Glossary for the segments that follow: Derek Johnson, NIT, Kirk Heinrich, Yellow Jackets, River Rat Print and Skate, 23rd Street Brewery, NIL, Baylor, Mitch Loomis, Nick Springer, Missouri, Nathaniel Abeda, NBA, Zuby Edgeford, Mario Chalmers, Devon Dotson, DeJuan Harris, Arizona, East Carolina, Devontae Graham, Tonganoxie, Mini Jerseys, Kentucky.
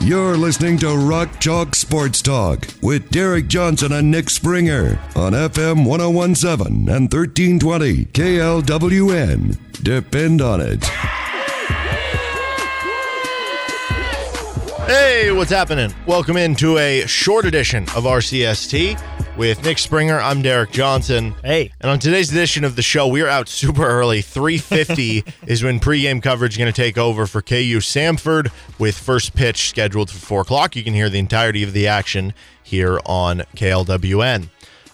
You're listening to Rock Chalk Sports Talk with Derek Johnson and Nick Springer on FM 1017 and 1320 KLWN. Depend on it. Hey, what's happening? Welcome into a short edition of RCST. With Nick Springer, I'm Derek Johnson. Hey. And on today's edition of the show, we are out super early. 3:50 is when pregame coverage is going to take over for KU Samford with first pitch scheduled for 4 o'clock. You can hear the entirety of the action here on KLWN.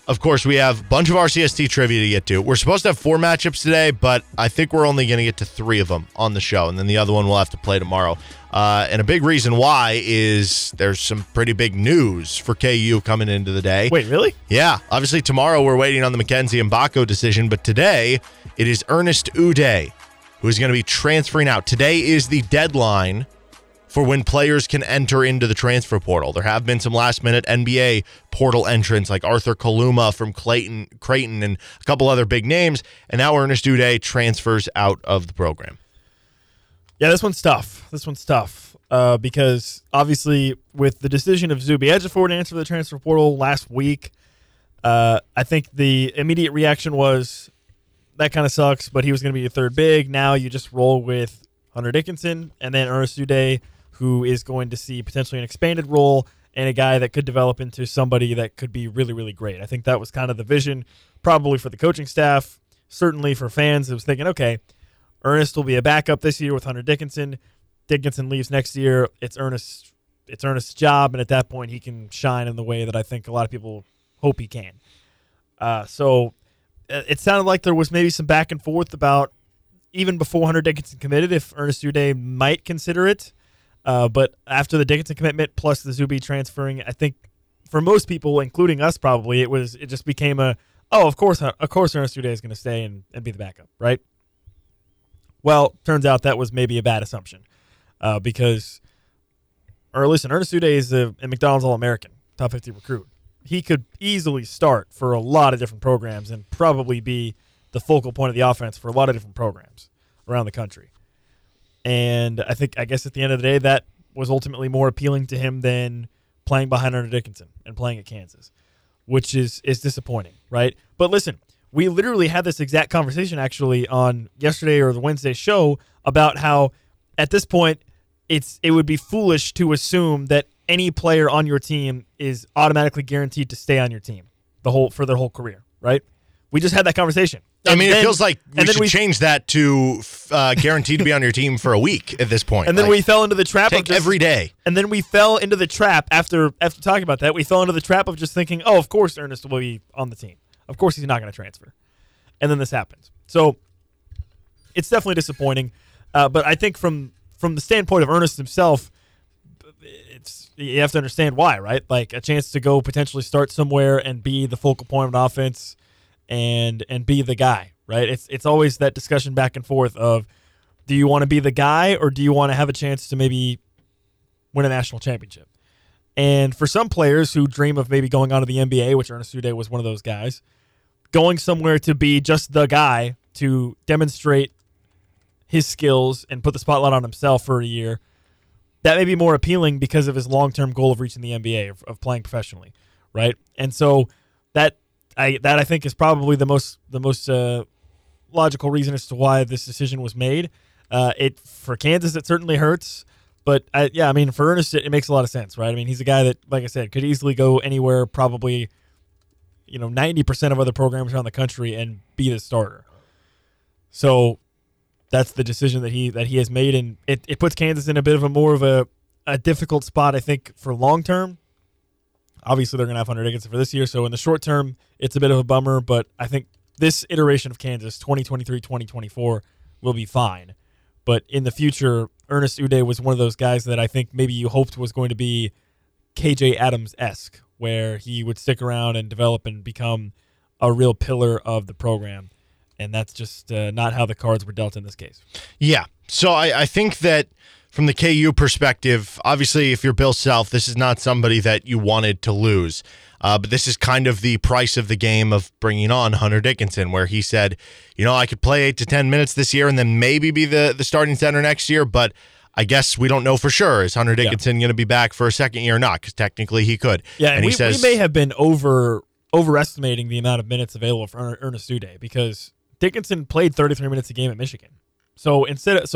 Of course, we have a bunch of RCST trivia to get to. We're supposed to have 4 matchups today, but I think we're only going to get to 3 of them on the show, and then the other one we'll have to play tomorrow. And a big reason why is there's some pretty big news for KU coming into the day. Wait, really? Yeah. Obviously, tomorrow we're waiting on the Mackenzie Mgbako decision, but today it is Ernest Udeh who is going to be transferring out. Today is the deadline for when players can enter into the transfer portal. There have been some last-minute NBA portal entrants like Arthur Kaluma from Creighton, and a couple other big names, and now Ernest Udeh transfers out of the program. Yeah, this one's tough. Because, obviously, with the decision of Zuby Edgeford to enter the transfer portal last week, I think the immediate reaction was, that kind of sucks, but he was going to be a third big. Now you just roll with Hunter Dickinson, and then Ernest Udeh, who is going to see potentially an expanded role and a guy that could develop into somebody that could be really, really great. I think that was kind of the vision, probably for the coaching staff, certainly for fans. It was thinking, okay, Ernest will be a backup this year with Hunter Dickinson. Dickinson leaves next year. It's Ernest's job, and at that point he can shine in the way that I think a lot of people hope he can. So it sounded like there was maybe some back and forth about, even before Hunter Dickinson committed, if Ernest Udeh might consider it. But after the Dickinson commitment plus the Zuby transferring, I think for most people, including us probably, it just became a, of course Ernest Udeh is going to stay and be the backup, right? Well, turns out that was maybe a bad assumption because Ernest Udeh is a McDonald's All-American, top 50 recruit. He could easily start for a lot of different programs and probably be the focal point of the offense for a lot of different programs around the country. And I guess at the end of the day, that was ultimately more appealing to him than playing behind Hunter Dickinson and playing at Kansas, which is disappointing, right? But listen, we literally had this exact conversation actually on yesterday or the Wednesday show about how at this point it would be foolish to assume that any player on your team is automatically guaranteed to stay on your team for their whole career, right? We just had that conversation. It feels like we should change that to guaranteed to be on your team for a week at this point. And then we fell into the trap of just, every day. And then we fell into the trap after talking about that. We fell into the trap of just thinking, oh, of course Ernest will be on the team. Of course he's not going to transfer. And then this happens. So it's definitely disappointing. But I think from the standpoint of Ernest himself, you have to understand why, right? Like a chance to go potentially start somewhere and be the focal point of an offense and be the guy, right? It's always that discussion back and forth of, do you want to be the guy or do you want to have a chance to maybe win a national championship? And for some players who dream of maybe going on to the NBA, which Ernest Udeh was one of those guys, going somewhere to be just the guy to demonstrate his skills and put the spotlight on himself for a year, that may be more appealing because of his long-term goal of reaching the NBA, of playing professionally, right? And so that I think is probably the most logical reason as to why this decision was made. For Kansas, it certainly hurts, but for Ernest, it makes a lot of sense, right? I mean, he's a guy that, like I said, could easily go anywhere, probably 90% of other programs around the country and be the starter. So that's the decision that he has made, and it puts Kansas in a bit of a more of a difficult spot, I think, for long term. Obviously, they're going to have Hunter Dickinson for this year, so in the short term, it's a bit of a bummer, but I think this iteration of Kansas, 2023-2024, will be fine. But in the future, Ernest Udeh was one of those guys that I think maybe you hoped was going to be K.J. Adams-esque, where he would stick around and develop and become a real pillar of the program. And that's just not how the cards were dealt in this case. Yeah. So I think that from the KU perspective, obviously if you're Bill Self, this is not somebody that you wanted to lose. But this is kind of the price of the game of bringing on Hunter Dickinson, where he said, you know, I could play 8 to 10 minutes this year and then maybe be the starting center next year, but I guess we don't know for sure. Is Hunter Dickinson going to be back for a second year or not? Because technically he could. Yeah, and he says, we may have been overestimating the amount of minutes available for Ernest Udeh, because Dickinson played 33 minutes a game at Michigan. So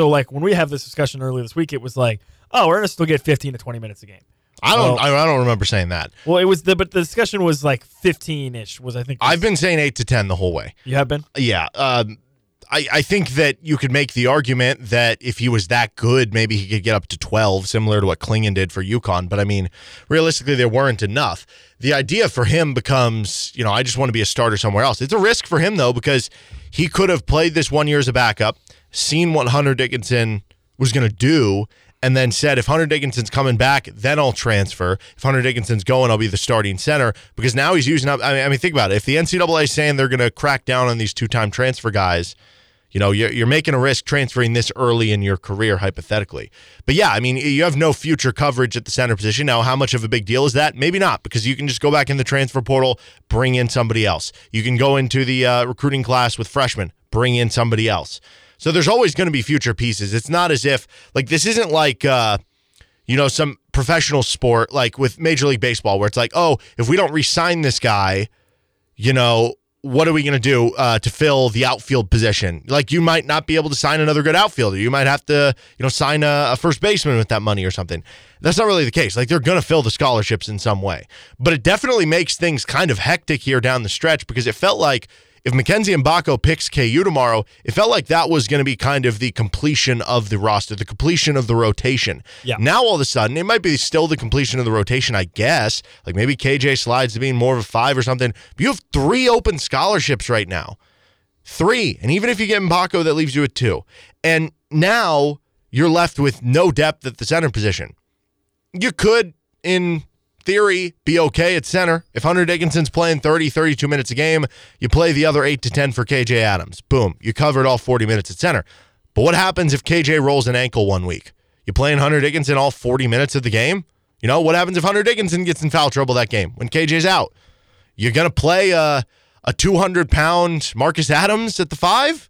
like when we have this discussion earlier this week, it was like, oh, Ernest will get 15 to 20 minutes a game. I don't remember saying that. Well, it was but the discussion was like 15-ish was I think. I've been saying 8 to 10 the whole way. You have been? Yeah. I think that you could make the argument that if he was that good, maybe he could get up to 12, similar to what Klingan did for UConn. But, I mean, realistically, there weren't enough. The idea for him becomes, you know, I just want to be a starter somewhere else. It's a risk for him, though, because he could have played this 1 year as a backup, seen what Hunter Dickinson was going to do, and then said, if Hunter Dickinson's coming back, then I'll transfer. If Hunter Dickinson's going, I'll be the starting center. Because now he's using up, I mean, think about it. If the NCAA is saying they're going to crack down on these two-time transfer guys, you know, you're making a risk transferring this early in your career, hypothetically. But yeah, I mean, you have no future coverage at the center position. Now, how much of a big deal is that? Maybe not, because you can just go back in the transfer portal, bring in somebody else. You can go into the recruiting class with freshmen, bring in somebody else. So there's always going to be future pieces. It's not as if, like, this isn't like, you know, some professional sport, like with Major League Baseball, where it's like, oh, if we don't re-sign this guy, you know, what are we going to do to fill the outfield position? Like, you might not be able to sign another good outfielder. You might have to, you know, sign a first baseman with that money or something. That's not really the case. Like, they're going to fill the scholarships in some way. But it definitely makes things kind of hectic here down the stretch, because it felt like if Mackenzie Mgbako picks KU tomorrow, it felt like that was going to be kind of the completion of the roster, the completion of the rotation. Yeah. Now, all of a sudden, it might be still the completion of the rotation, I guess. Like, maybe KJ slides to being more of a 5 or something. But you have 3 open scholarships right now. 3. And even if you get Mgbako, that leaves you at 2. And now you're left with no depth at the center position. You could, in theory, be okay at center. If Hunter Dickinson's playing 30, 32 minutes a game, you play the other 8 to 10 for K.J. Adams. Boom. You covered all 40 minutes at center. But what happens if K.J. rolls an ankle 1 week? You playing Hunter Dickinson all 40 minutes of the game? You know, what happens if Hunter Dickinson gets in foul trouble that game when K.J.'s out? You're going to play a 200-pound Marcus Adams at the 5?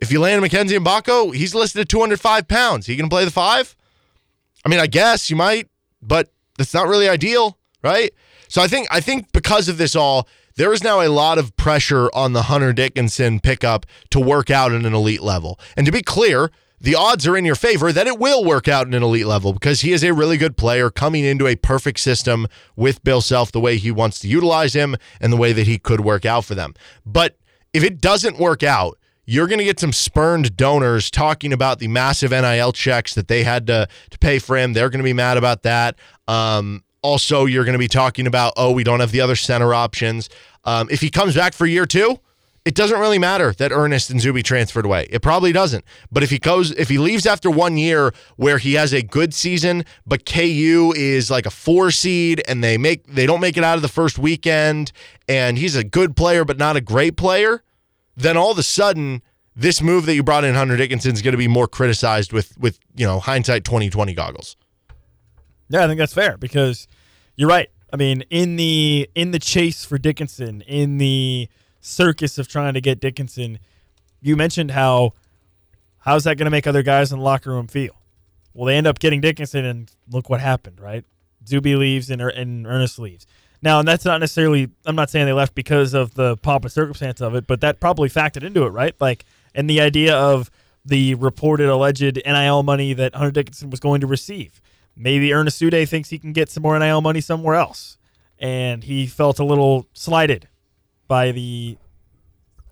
If you land Mackenzie Mgbako, he's listed at 205 pounds. He can play the 5? I mean, I guess you might, but that's not really ideal, right? So I think because of this all, there is now a lot of pressure on the Hunter Dickinson pickup to work out at an elite level. And to be clear, the odds are in your favor that it will work out at an elite level, because he is a really good player coming into a perfect system with Bill Self, the way he wants to utilize him and the way that he could work out for them. But if it doesn't work out, you're going to get some spurned donors talking about the massive NIL checks that they had to pay for him. They're going to be mad about that. Also, you're going to be talking about, oh, we don't have the other center options. If he comes back for year 2, it doesn't really matter that Ernest and Zuby transferred away. It probably doesn't. But if he leaves after 1 year where he has a good season, but KU is like a 4 seed and they don't make it out of the first weekend, and he's a good player but not a great player, then all of a sudden, this move that you brought in Hunter Dickinson is going to be more criticized with you know, hindsight 2020 goggles. Yeah, I think that's fair, because you're right. I mean, in the chase for Dickinson, in the circus of trying to get Dickinson, you mentioned how's that going to make other guys in the locker room feel? Well, they end up getting Dickinson, and look what happened, right? Zuby leaves and Ernest leaves. Now, and that's not necessarily, I'm not saying they left because of the pomp and circumstance of it, but that probably factored into it, right? Like, and the idea of the reported alleged NIL money that Hunter Dickinson was going to receive. Maybe Ernest Udeh thinks he can get some more NIL money somewhere else, and he felt a little slighted by the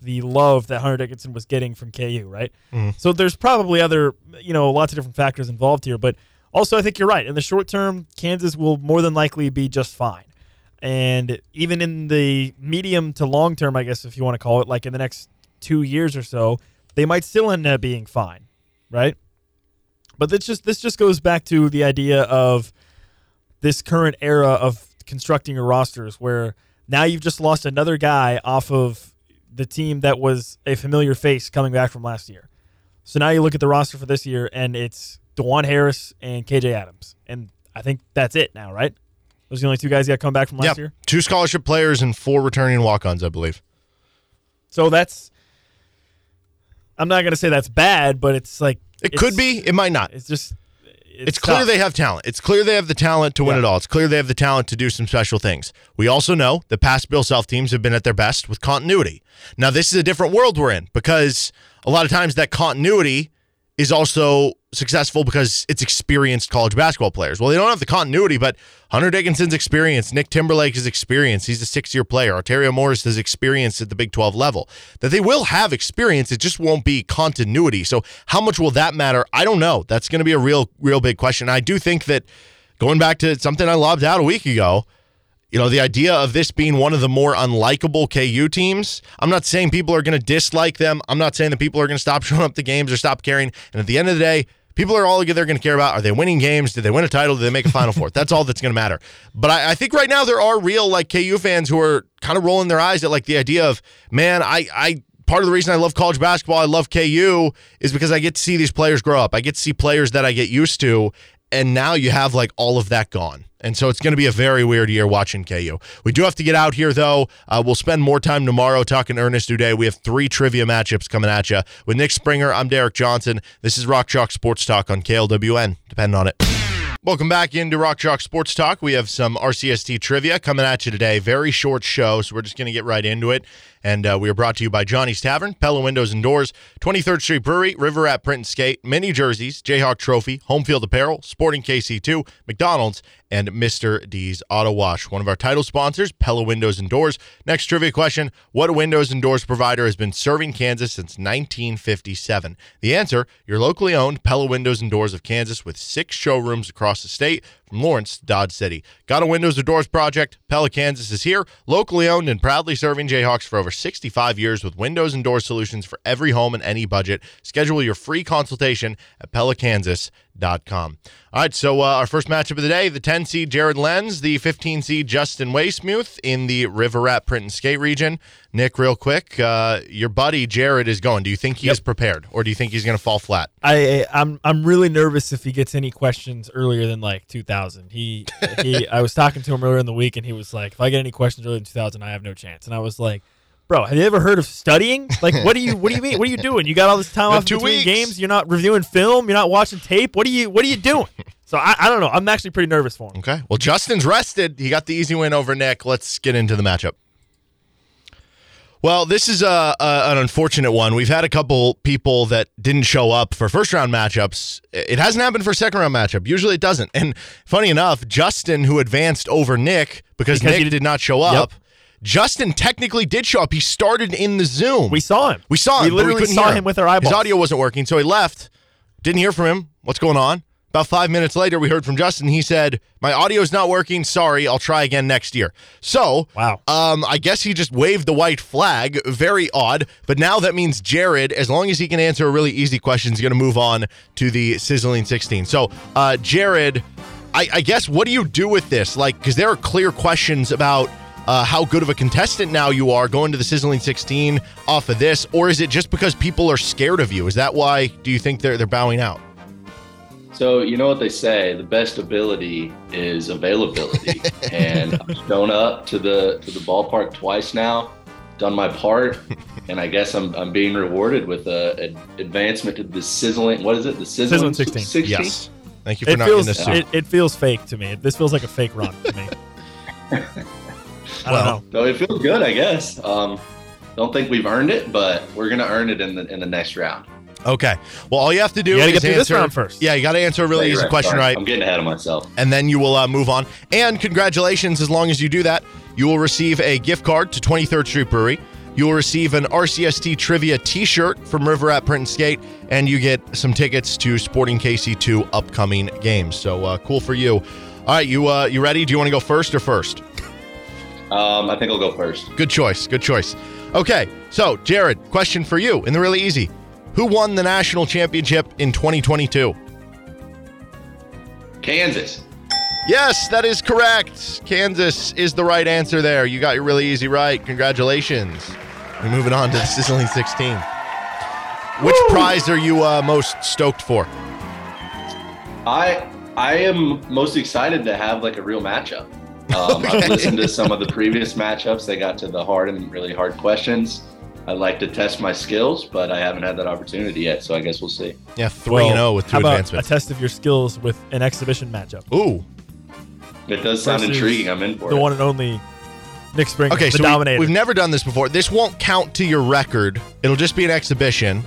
love that Hunter Dickinson was getting from KU, right? Mm. So there's probably other, you know, lots of different factors involved here, but also I think you're right. In the short term, Kansas will more than likely be just fine. And even in the medium to long term, I guess if you want to call it, like in the next 2 years or so, they might still end up being fine, right? But this just goes back to the idea of this current era of with constructing your rosters, where now you've just lost another guy off of the team that was a familiar face coming back from last year. So now you look at the roster for this year, and it's DeJuan Harris and K.J. Adams. And I think that's it now, right? Those are the only two guys that come back from last year? 2 scholarship players and 4 returning walk-ons, I believe. So that's – I'm not going to say that's bad, but it's like – It could be. It might not. It's just – It's clear they have talent. It's clear they have the talent to win it all. It's clear they have the talent to do some special things. We also know the past Bill Self teams have been at their best with continuity. Now, this is a different world we're in because a lot of times that continuity is also successful because it's experienced college basketball players. Well, they don't have the continuity, but Hunter Dickinson's experience, Nick Timberlake's experience, he's a 6-year player, Artario Morris has experience at the Big 12 level, that they will have experience, it just won't be continuity. So how much will that matter? I don't know. That's going to be a real big question. I do think that, going back to something I lobbed out a week ago, you know, the idea of this being one of the more unlikable KU teams, I'm not saying people are going to dislike them. I'm not saying that people are going to stop showing up to games or stop caring. And at the end of the day, people are all they're going to care about, are they winning games? Did they win a title? Did they make a Final Four? That's all that's going to matter. But I think right now there are real like KU fans who are kind of rolling their eyes at like the idea of, man, I part of the reason I love college basketball, I love KU, is because I get to see these players grow up. I get to see players that I get used to. And now you have like all of that gone. And so it's going to be a very weird year watching KU. We do have to get out here, though. We'll spend more time tomorrow talking to Ernest Udeh. We have 3 trivia matchups coming at you. With Nick Springer, I'm Derek Johnson. This is Rock Chalk Sports Talk on KLWN. Depend on it. Welcome back into Rock Chalk Sports Talk. We have some RCST trivia coming at you today. Very short show, so we're just going to get right into it. And we are brought to you by Johnny's Tavern, Pella Windows and Doors, 23rd Street Brewery, River Rat Print and Skate, Mini Jerseys, Jayhawk Trophy, Home Field Apparel, Sporting KC2, McDonald's, and Mr. D's Auto Wash. One of our title sponsors, Pella Windows and Doors. Next trivia question, what windows and doors provider has been serving Kansas since 1957? The answer, your locally owned Pella Windows and Doors of Kansas with 6 showrooms across the state from Lawrence to Dodge City. Got a windows or doors project? Pella, Kansas is here, locally owned and proudly serving Jayhawks for over 65 years with windows and door solutions for every home and any budget. Schedule your free consultation at PellaKansas.com. All right, so our first matchup of the day, the 10 seed Jared Lenz, the 15 seed Justin Waismuth in the River Rat Print and Skate region. Nick, real quick, your buddy Jared is going. Do you think he is prepared, or do you think he's going to fall flat? I'm really nervous if he gets any questions earlier than like 2000. He I was talking to him earlier in the week, and he was like, if I get any questions earlier than 2000, I have no chance. And I was like, bro, have you ever heard of studying? Like, what do you mean? What are you doing? You got all this time off between games. You're not reviewing film. You're not watching tape. What are you doing? So I don't know. I'm actually pretty nervous for him. Okay. Well, Justin's rested. He got the easy win over Nick. Let's get into the matchup. Well, this is an unfortunate one. We've had a couple people that didn't show up for first-round matchups. It hasn't happened for a second-round matchup. Usually it doesn't. And funny enough, Justin, who advanced over Nick because Nick did not show up, Justin technically did show up. He started in the Zoom. We saw him. We literally saw him with our eyeballs. His audio wasn't working, so he left. Didn't hear from him. What's going on? About 5 minutes later, we heard from Justin. He said, my audio's not working. Sorry, I'll try again next year. So, wow. I guess he just waved the white flag. Very odd. But now that means Jared, as long as he can answer a really easy question, is going to move on to the sizzling 16. So, Jared, I guess, what do you do with this? Like, because there are clear questions about how good of a contestant now you are going to the sizzling 16 off of this, or is it just because people are scared of you? Is that why do you think they're bowing out? So you know what they say, the best ability is availability. And I've shown up to the ballpark twice now, done my part, and I guess I'm being rewarded with an advancement to the sizzling. What is it? The sizzling 16. Yes. Thank you for not getting this. It feels fake to me. This feels like a fake run to me. I don't know. No, it feels good, I guess. Don't think we've earned it, but we're gonna earn it in the next round. Okay. Well, all you have to do is get answer this round first. Yeah, you got to answer a really easy question, right? I'm getting ahead of myself. And then you will move on. And congratulations! As long as you do that, you will receive a gift card to 23rd Street Brewery. You will receive an RCST Trivia T-shirt from River Rat Print and Skate, and you get some tickets to Sporting KC2 upcoming games. So cool for you. All right, you ready? Do you want to go first or first? I think I'll go first. Good choice. Okay, so Jared, question for you, and they're really easy. Who won the national championship in 2022? Kansas. Yes, that is correct. Kansas is the right answer there. You got your really easy right. Congratulations. We're moving on to the Sizzling 16. Which prize are you most stoked for? I am most excited to have like a real matchup. Okay. I've listened to some of the previous matchups. They got to the hard and really hard questions. I'd like to test my skills, but I haven't had that opportunity yet, so I guess we'll see. Yeah, 3-0 with two advancements. How about a test of your skills with an exhibition matchup? Ooh. It does sound intriguing. I'm in for it. The one and only Nick Springer, okay, the Dominator. We've never done this before. This won't count to your record. It'll just be an exhibition,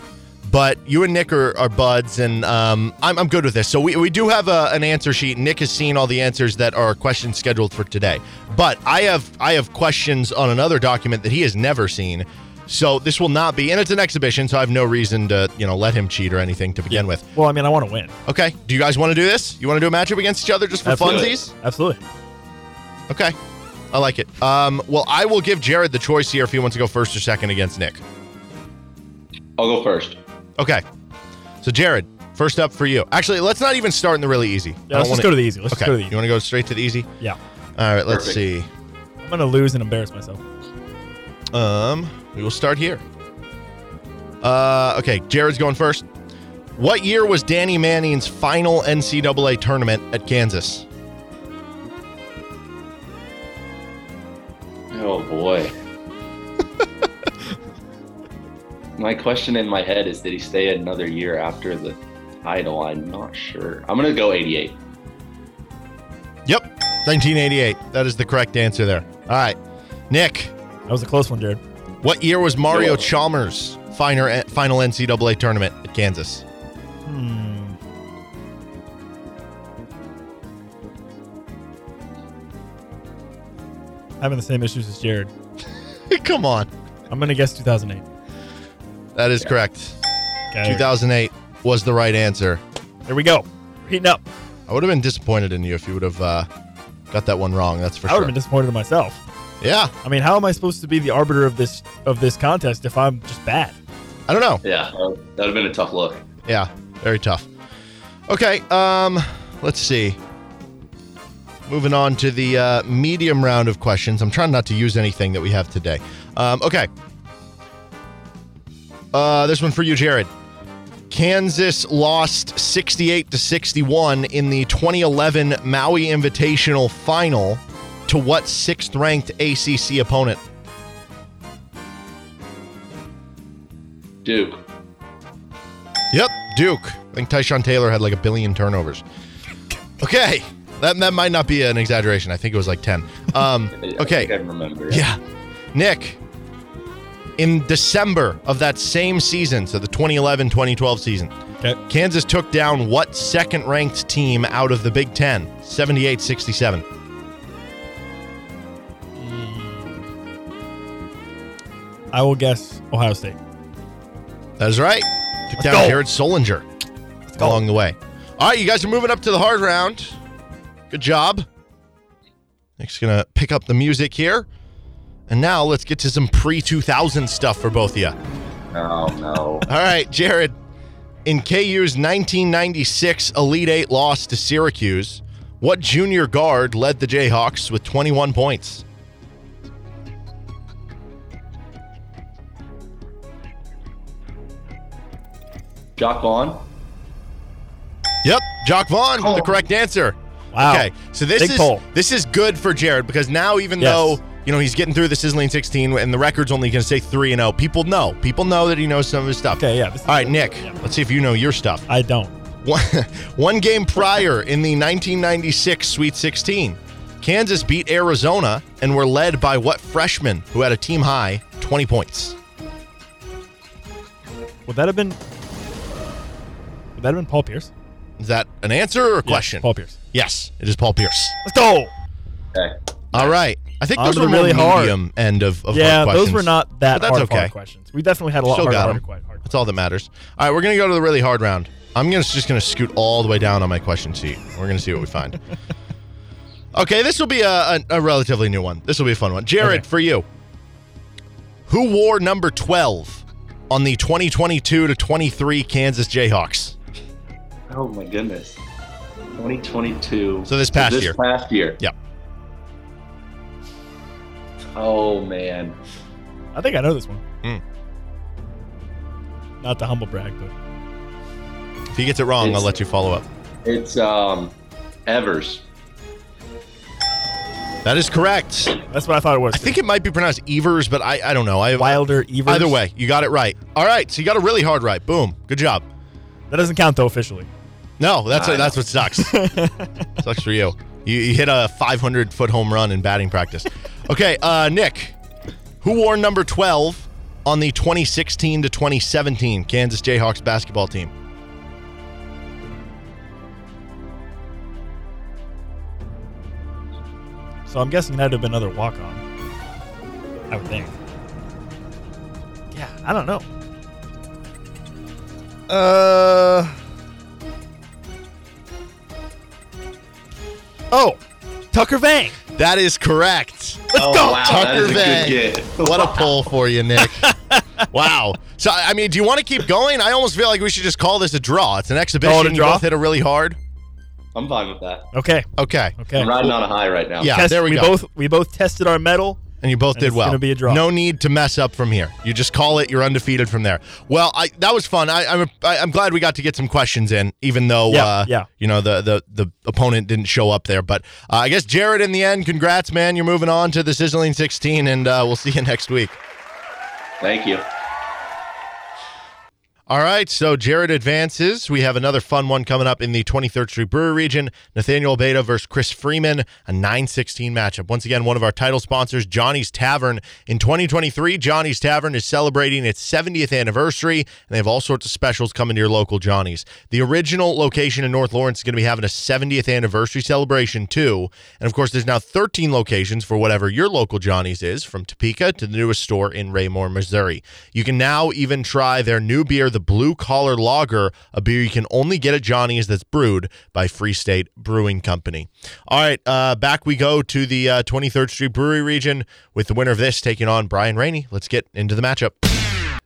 but you and Nick are buds, and I'm good with this. So we do have an answer sheet. Nick has seen all the answers that are questions scheduled for today, but I have questions on another document that he has never seen. So this will not be, and it's an exhibition, so I have no reason to, let him cheat or anything to begin with. Well, I want to win. Okay. Do you guys want to do this? You want to do a matchup against each other just for funsies? Absolutely. Okay. I like it. Well, I will give Jared the choice here if he wants to go first or second against Nick. I'll go first. Okay. So, Jared, first up for you. Actually, let's not even start in the really easy. Yeah, let's just go to the easy. Let's go to the easy. You want to go straight to the easy? Yeah. All right, let's see. I'm going to lose and embarrass myself. We will start here. Okay, Jared's going first. What year was Danny Manning's final NCAA tournament at Kansas? Oh, boy. My question in my head is, did he stay another year after the title? I'm not sure. I'm going to go 88. Yep, 1988. That is the correct answer there. All right, Nick. That was a close one, Jared. What year was Mario Chalmers' final NCAA tournament at Kansas? Having the same issues as Jared. Come on. I'm going to guess 2008. That is correct. Okay. 2008 was the right answer. There we go. We're heating up. I would have been disappointed in you if you would have got that one wrong. That's for sure. I would have been disappointed in myself. Yeah. I mean, how am I supposed to be the arbiter of this contest if I'm just bad? I don't know. Yeah, that would have been a tough look. Yeah, very tough. Okay, let's see. Moving on to the medium round of questions. I'm trying not to use anything that we have today. Okay. This one for you, Jared. Kansas lost 68-61 in the 2011 Maui Invitational Final to what sixth-ranked ACC opponent? Duke. Yep, Duke. I think Tyshawn Taylor had like 1 billion turnovers. Okay. That might not be an exaggeration. I think it was like 10. Okay. I think I remember. Yeah. Nick, in December of that same season, so the 2011-2012 season, Kansas took down what second-ranked team out of the Big Ten? 78-67. I will guess Ohio State. That is right. Took down Jared Solinger along the way. All right, you guys are moving up to the hard round. Good job. Nick's going to pick up the music here. And now let's get to some pre-2000 stuff for both of you. Oh, no. All right, Jared. In KU's 1996 Elite Eight loss to Syracuse, what junior guard led the Jayhawks with 21 points? Jacques Vaughn. Yep, Jacques Vaughn, the correct answer. Wow. Okay, so this is good for Jared because now even though he's getting through the Sizzling 16 and the record's only going to say 3-0, people know that he knows some of his stuff. Okay, yeah. All right, Nick, let's see if you know your stuff. I don't. One game prior in the 1996 Sweet 16, Kansas beat Arizona and were led by what freshman who had a team high 20 points? Would that have been Paul Pierce? Is that an answer or a question? Paul Pierce. Yes, it is Paul Pierce. Let's go. Okay. All right. I think those were really medium end of hard questions. Yeah, those were not that hard questions. We definitely had a lot harder questions. That's all that matters. All right, we're going to go to the really hard round. I'm just going to scoot all the way down on my question sheet. We're going to see what we find. Okay, this will be a relatively new one. This will be a fun one. Jared, for you. Who wore number 12 on the 2022-23 Kansas Jayhawks? Oh, my goodness. 2022. So this past year. This past year. Yep. Oh, man. I think I know this one. Not the humble brag, but. If he gets it wrong, I'll let you follow up. It's Evers. That is correct. That's what I thought it was. I think it might be pronounced Evers, but I don't know. Wilder Evers. Either way, you got it right. All right, so you got it really hard right. Boom. Good job. That doesn't count, though, officially. No, that's what sucks. Sucks for you. You hit a 500-foot home run in batting practice. Okay, Nick, who wore number 12 on the 2016 to 2017 Kansas Jayhawks basketball team? So I'm guessing that'd have been another walk-on, I would think. Yeah, I don't know. Oh, Tucker Vang. That is correct. Let's go. Wow, Tucker Vang. What a pull for you, Nick. Wow. So, I mean, do you want to keep going? I almost feel like we should just call this a draw. It's an exhibition. You both hit it really hard. I'm fine with that. Okay. I'm riding on a high right now. Yeah, there we go. We both tested our mettle. And you both did well. It's going to be a draw. No need to mess up from here. You just call it. You're undefeated from there. Well, that was fun. I'm glad we got to get some questions in, even though the opponent didn't show up there. But I guess, Jared, in the end, congrats, man. You're moving on to the Sizzling 16, and we'll see you next week. Thank you. All right, so Jared advances. We have another fun one coming up in the 23rd Street Brewery region. Nathaniel Beta versus Chris Freeman, a 9-16 matchup. Once again, one of our title sponsors, Johnny's Tavern. In 2023, Johnny's Tavern is celebrating its 70th anniversary, and they have all sorts of specials coming to your local Johnny's. The original location in North Lawrence is going to be having a 70th anniversary celebration, too. And, of course, there's now 13 locations for whatever your local Johnny's is, from Topeka to the newest store in Raymore, Missouri. You can now even try their new beer, the Blue Collar Lager, a beer you can only get at Johnny's that's brewed by Free State Brewing Company. All right, back we go to the 23rd Street Brewery region with the winner of this taking on Brian Rainey. Let's get into the matchup.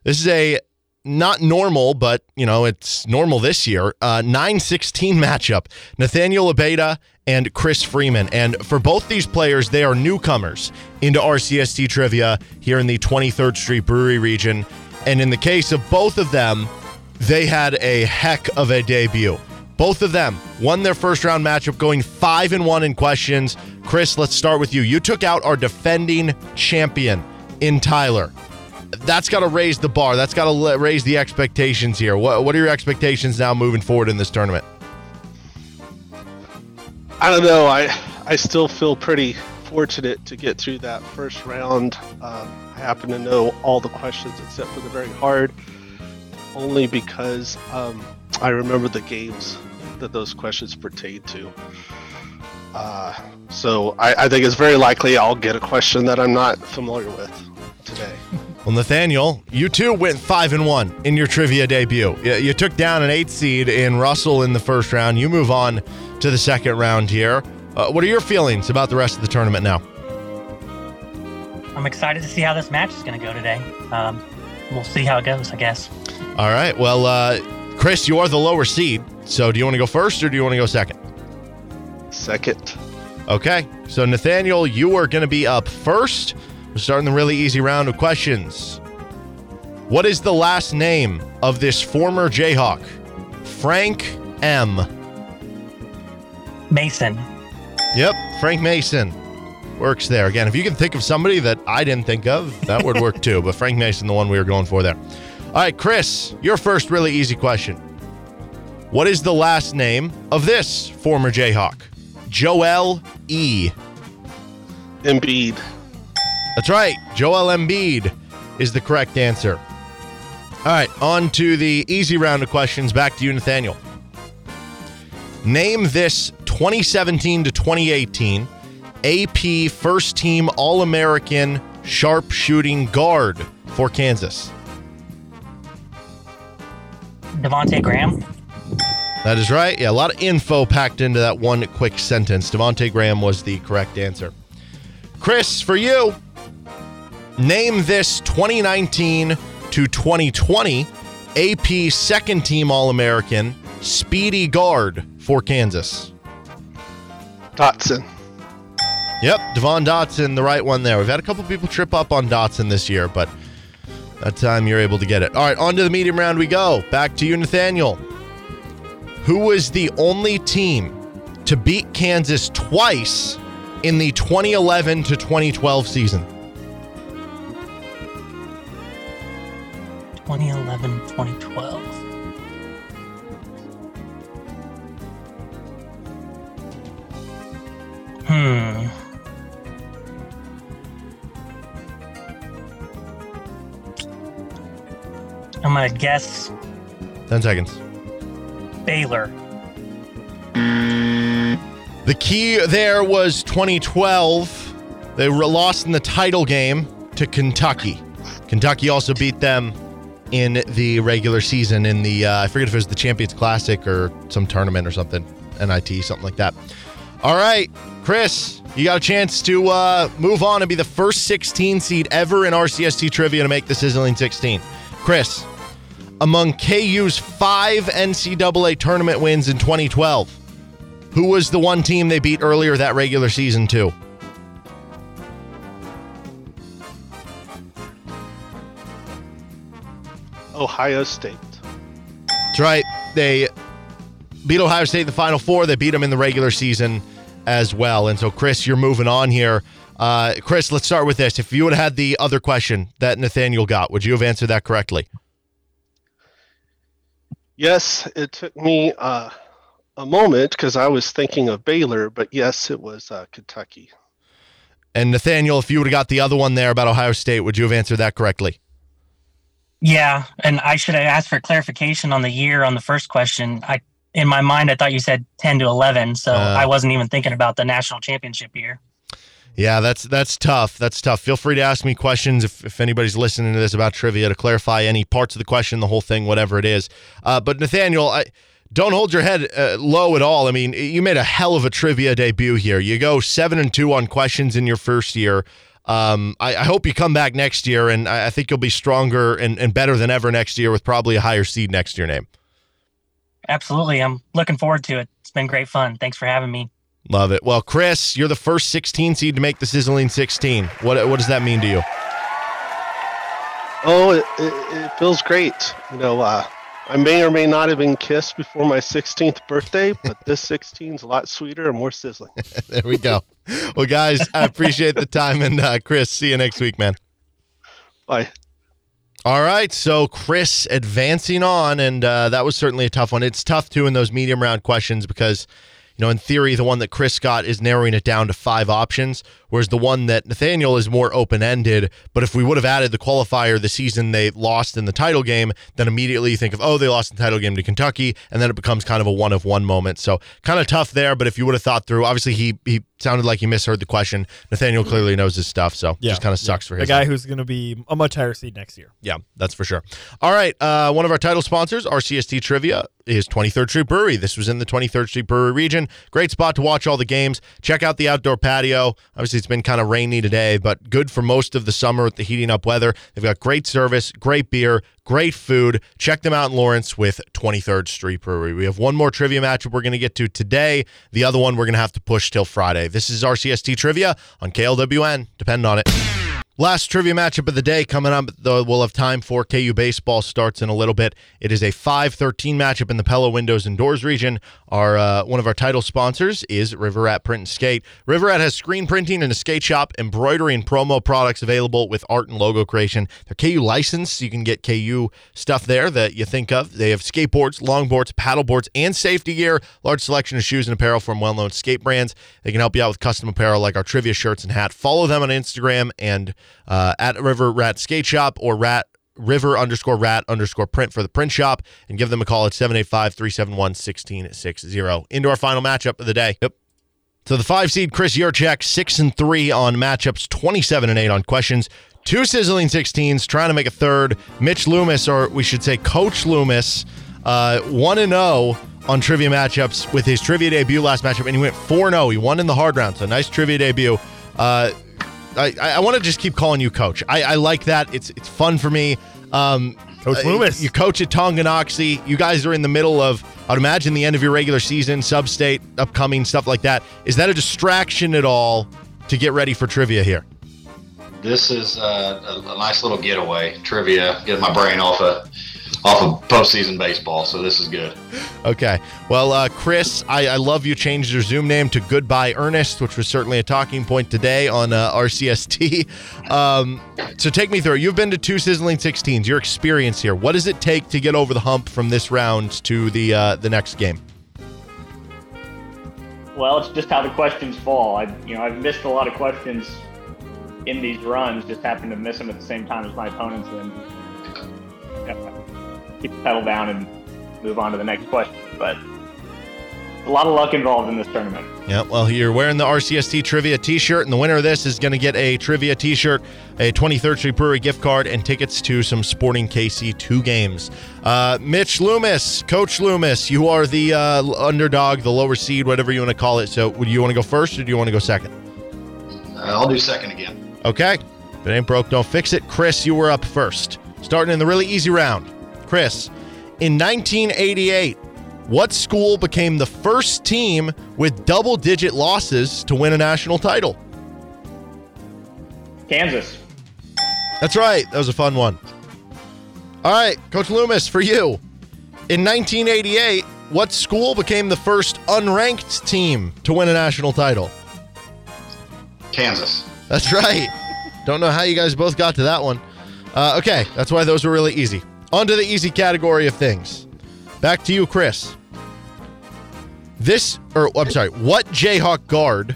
This is a not normal, but, you know, it's normal this year, 9-16 matchup. Nathaniel Abeda and Chris Freeman. And for both these players, they are newcomers into RCST trivia here in the 23rd Street Brewery region. And in the case of both of them, they had a heck of a debut. Both of them won their first round matchup, going 5-1 in questions. Chris, let's start with you. You took out our defending champion in Tyler. That's got to raise the bar. That's got to raise the expectations here. What are your expectations now moving forward in this tournament? I don't know. I still feel pretty fortunate to get through that first round. I happen to know all the questions except for the very hard, only because I remember the games that those questions pertain to. So I think it's very likely I'll get a question that I'm not familiar with today. Well, Nathaniel, you too went 5-1 in your trivia debut. You took down an 8 seed in Russell in the first round. You move on to the second round here. What are your feelings about the rest of the tournament now? I'm excited to see how this match is going to go today. We'll see how it goes, I guess. All right. Well, Chris, you are the lower seed. So do you want to go first or do you want to go second? Second. Okay. So, Nathaniel, you are going to be up first. We're starting the really easy round of questions. What is the last name of this former Jayhawk? Frank Mason. Yep, Frank Mason works there. Again, if you can think of somebody that I didn't think of, that would work too. But Frank Mason, the one we were going for there. All right, Chris, your first really easy question. What is the last name of this former Jayhawk? Joel E. Embiid. That's right. Joel Embiid is the correct answer. All right, on to the easy round of questions. Back to you, Nathaniel. Name this 2017 to 2018 AP First Team All-American Sharpshooting Guard for Kansas. Devontae Graham. That is right. Yeah, a lot of info packed into that one quick sentence. Devontae Graham was the correct answer. Chris, for you, name this 2019 to 2020 AP Second Team All-American Speedy Guard for Kansas. Dotson. Yep, Devon Dotson, the right one there. We've had a couple people trip up on Dotson this year, but that time you're able to get it. All right, on to the medium round we go. Back to you, Nathaniel. Who was the only team to beat Kansas twice in the 2011 to 2012 season? 2011, 2012. I'm going to guess. 10 seconds. Baylor. The key there was 2012. They were lost in the title game to Kentucky. Kentucky also beat them in the regular season in the, I forget if it was the Champions Classic or some tournament or something, NIT, something like that. All right, Chris, you got a chance to move on and be the first 16 seed ever in RCST trivia to make the Sizzling 16. Chris, among KU's 5 NCAA tournament wins in 2012, who was the one team they beat earlier that regular season to? Ohio State. That's right. They beat Ohio State in the Final Four. They beat them in the regular season as well. And so, Chris, you're moving on here. Chris, let's start with this. If you would have had the other question that Nathaniel got, would you have answered that correctly? Yes, it took me a moment because I was thinking of Baylor, but yes, it was Kentucky. And Nathaniel, if you would have got the other one there about Ohio State, would you have answered that correctly? Yeah, and I should have asked for clarification on the year on the first question. In my mind, I thought you said 10 to 11, so I wasn't even thinking about the national championship year. Yeah, that's tough. That's tough. Feel free to ask me questions if anybody's listening to this about trivia to clarify any parts of the question, the whole thing, whatever it is. But Nathaniel, don't hold your head low at all. I mean, you made a hell of a trivia debut here. You go 7-2 on questions in your first year. I hope you come back next year, and I think you'll be stronger and better than ever next year with probably a higher seed next to your name. Absolutely. I'm looking forward to it. It's been great fun. Thanks for having me. Love it. Well, Chris, you're the first 16 seed to make the Sizzling 16. What does that mean to you? Oh, it feels great. You know, I may or may not have been kissed before my 16th birthday, but this 16's a lot sweeter and more sizzling. There we go. Well, guys, I appreciate the time. And, Chris, see you next week, man. Bye. All right. So, Chris advancing on, and that was certainly a tough one. It's tough, too, in those medium round questions because, you know, in theory, the one that Chris got is narrowing it down to 5 options, whereas the one that Nathaniel is more open-ended. But if we would have added the qualifier the season they lost in the title game, then immediately you think of, oh, they lost the title game to Kentucky, and then it becomes kind of a one-of-one moment. So kind of tough there, but if you would have thought through, obviously he sounded like he misheard the question. Nathaniel clearly knows his stuff, so yeah, just kind of sucks for him. The guy who's going to be a much higher seed next year. Yeah, that's for sure. All right, one of our title sponsors, RCST Trivia, is 23rd Street Brewery. This was in the 23rd Street Brewery region. Great spot to watch all the games. Check out the outdoor patio. Obviously, it's been kind of rainy today, but good for most of the summer with the heating up weather. They've got great service, great beer, great food. Check them out in Lawrence with 23rd Street Brewery. We have one more trivia matchup we're going to get to today. The other one we're going to have to push till Friday. This is RCST Trivia on KLWN. Depend on it. Last trivia matchup of the day coming up, though we'll have time for. KU baseball starts in a little bit. It is a 5-13 matchup in the Pella Windows and Doors region. Our one of our title sponsors is River Rat Print and Skate. River Rat has screen printing and a skate shop, embroidery and promo products available with art and logo creation. They're KU licensed, so you can get KU stuff there that you think of. They have skateboards, longboards, paddleboards, and safety gear. Large selection of shoes and apparel from well-known skate brands. They can help you out with custom apparel like our trivia shirts and hat. Follow them on Instagram and at River Rat Skate Shop or River_Rat_Print for the print shop, and give them a call at 785-371-1660. Into our final matchup of the day. Yep. So the 5 seed Chris Yurchek, 6-3 on matchups, 27-8 on questions, 2 Sizzling 16s, trying to make a third. Mitch Loomis, or we should say Coach Loomis, 1-0 on trivia matchups with his trivia debut last matchup, and he went 4-0. He won in the hard round, so nice trivia debut. I want to just keep calling you coach. I like that. It's fun for me. Coach Loomis. You coach at Tonganoxie. You guys are in the middle of, I'd imagine, the end of your regular season, sub-state, upcoming, stuff like that. Is that a distraction at all to get ready for trivia here? This is a nice little getaway, trivia, get my brain off of postseason baseball, so this is good. Okay. Well, Chris, I love you changed your Zoom name to Goodbye Ernest, which was certainly a talking point today on RCST. So take me through. You've been to two sizzling 16s. Your experience here. What does it take to get over the hump from this round to the next game? Well, it's just how the questions fall. I've missed a lot of questions in these runs, just happened to miss them at the same time as my opponents, and keep the pedal down and move on to the next question. But a lot of luck involved in this tournament. Yeah, well, you're wearing the RCST Trivia t-shirt, and the winner of this is going to get a Trivia t-shirt, a 23rd Street Brewery gift card, and tickets to some Sporting KC 2 games. Mitch Loomis, Coach Loomis, you are the underdog, the lower seed, whatever you want to call it. So do you want to go first or do you want to go second? I'll do second again. Okay. If it ain't broke, don't fix it. Chris, you were up first. Starting in the really easy round. Chris, in 1988, what school became the first team with double-digit losses to win a national title? Kansas. That's right. That was a fun one. All right, Coach Loomis, for you. In 1988, what school became the first unranked team to win a national title? Kansas. That's right. Don't know how you guys both got to that one. Okay, that's why those were really easy. On to the easy category of things. Back to you, Chris. What Jayhawk guard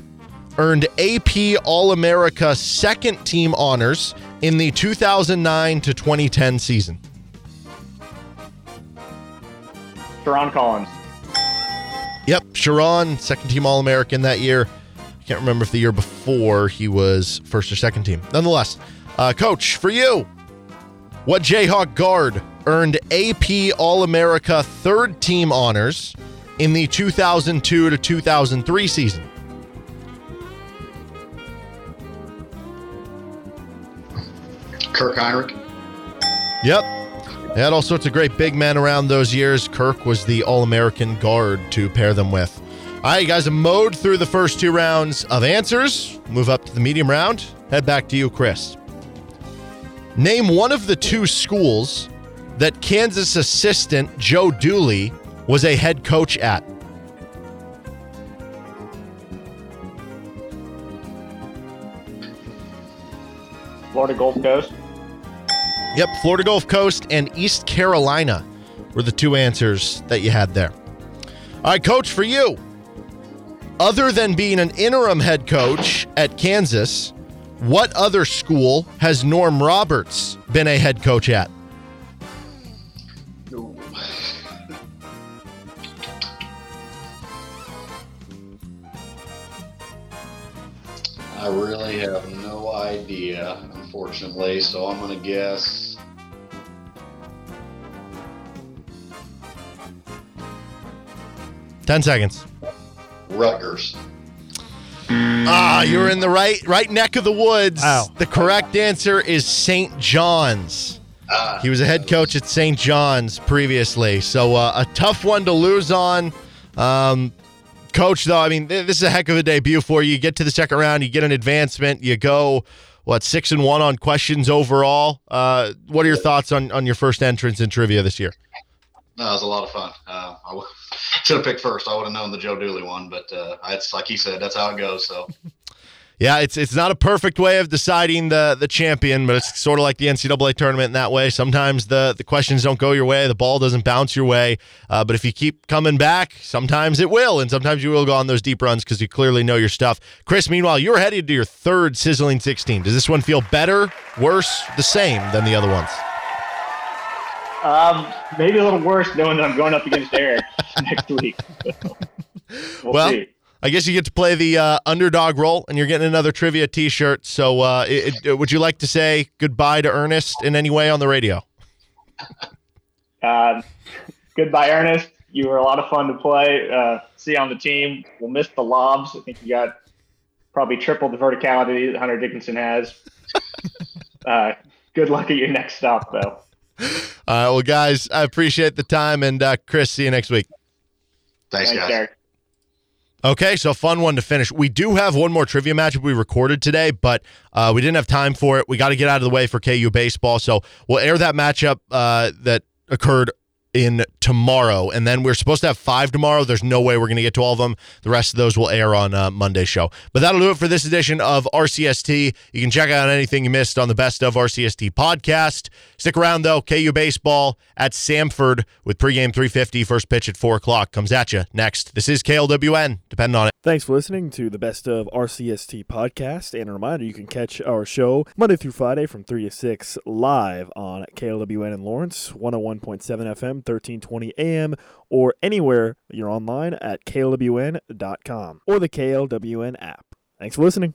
earned AP All-America second-team honors in the 2009 to 2010 season? Sharon Collins. Yep, Sharon, second-team All-American that year. I can't remember if the year before he was first or second team. Nonetheless, Coach, for you. What Jayhawk guard earned AP All-America third-team honors in the 2002 to 2003 season? Kirk Heinrich. Yep. They had all sorts of great big men around those years. Kirk was the All-American guard to pair them with. All right, you guys have mowed through the first two rounds of answers. Move up to the medium round. Head back to you, Chris. Name one of the two schools that Kansas assistant Joe Dooley was a head coach at. Florida Gulf Coast. Yep, Florida Gulf Coast and East Carolina were the two answers that you had there. All right, Coach, for you. Other than being an interim head coach at Kansas, what other school has Norm Roberts been a head coach at? I really have no idea, unfortunately, so I'm going to guess. $10 seconds. Rutgers. You're in the right neck of the woods. Ow. The correct answer is St. John's. He was a head coach at St. John's previously, so a tough one to lose on. Coach, though, I mean, this is a heck of a debut for you. You get to the second round, you get an advancement, you go, 6-1 on questions overall. What are your thoughts on your first entrance in trivia this year? No, it was a lot of fun. I should have picked first. I would have known the Joe Dooley one, but it's like he said, that's how it goes. So, yeah, it's not a perfect way of deciding the champion, but it's sort of like the NCAA tournament in that way. Sometimes the questions don't go your way, the ball doesn't bounce your way, but if you keep coming back, sometimes it will, and sometimes you will go on those deep runs because you clearly know your stuff. Chris, meanwhile, you're headed to your third sizzling 16. Does this one feel better, worse, the same than the other ones? Maybe a little worse knowing that I'm going up against Derek next week. So we'll see. I guess you get to play the underdog role, and you're getting another trivia T-shirt. So would you like to say goodbye to Ernest in any way on the radio? Goodbye, Ernest. You were a lot of fun to play. See you on the team. We'll miss the lobs. I think you got probably triple the verticality that Hunter Dickinson has. Good luck at your next stop, though. All right, well, guys, I appreciate the time. And, Chris, see you next week. Thanks, guys. Okay, so fun one to finish. We do have one more trivia matchup we recorded today, but we didn't have time for it. We got to get out of the way for KU baseball. So we'll air that matchup that occurred in tomorrow, and then we're supposed to have 5 tomorrow. There's no way we're going to get to all of them. The rest of those will air on Monday's show. But that'll do it for this edition of RCST. You can check out anything you missed on the Best of RCST podcast. Stick around, though. KU Baseball at Samford with pregame 350. First pitch at 4 o'clock comes at you next. This is KLWN. Depend on it. Thanks for listening to the Best of RCST podcast. And a reminder, you can catch our show Monday through Friday from 3 to 6 live on KLWN in Lawrence, 101.7 FM, 1320 AM, or anywhere you're online at klwn.com or the KLWN app. Thanks for listening.